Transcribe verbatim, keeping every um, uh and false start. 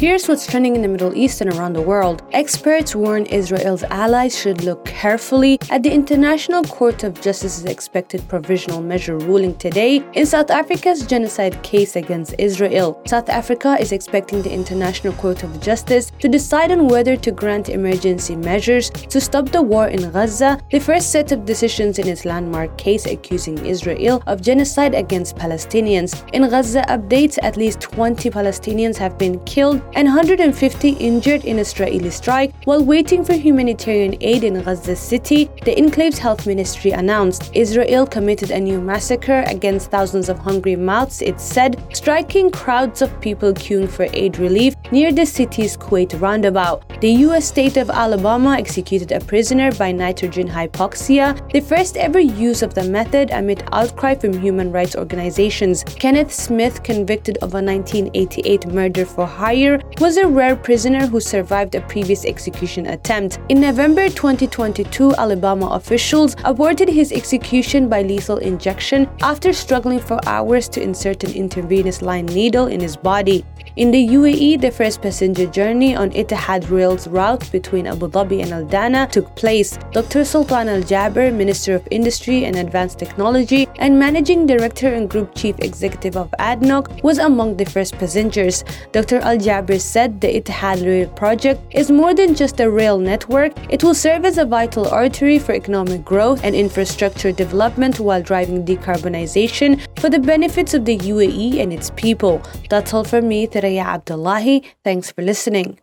Here's what's trending in the Middle East and around the world. Experts warn Israel's allies should look carefully at the International Court of Justice's expected provisional measure ruling today in South Africa's genocide case against Israel. South Africa is expecting the International Court of Justice to decide on whether to grant emergency measures to stop the war in Gaza, the first set of decisions in its landmark case accusing Israel of genocide against Palestinians. In Gaza updates, at least twenty Palestinians have been killed and one hundred fifty injured in Israeli strike while waiting for humanitarian aid in Gaza City, the enclave's health ministry announced. Israel committed a new massacre against thousands of hungry mouths, it said, striking crowds of people queuing for aid relief near the city's Kuwait roundabout. The U S state of Alabama executed a prisoner by nitrogen hypoxia, the first ever use of the method amid outcry from human rights organizations. Kenneth Smith, convicted of a nineteen eighty-eight murder for hire, was a rare prisoner who survived a previous execution attempt. In November twenty twenty-two, Alabama officials aborted his execution by lethal injection after struggling for hours to insert an intravenous line needle in his body. In the U A E, the first passenger journey on Etihad Rail's route between Abu Dhabi and Al Dhana took place. Doctor Sultan Al Jaber, Minister of Industry and Advanced Technology and Managing Director and Group Chief Executive of A D N O C, was among the first passengers. Doctor Al Jaber said the Etihad Rail project is more than just a rail network. It will serve as a vital artery for economic growth and infrastructure development while driving decarbonization for the benefits of the U A E and its people. That's all from me, Thoraya Abdullahi. Thanks for listening.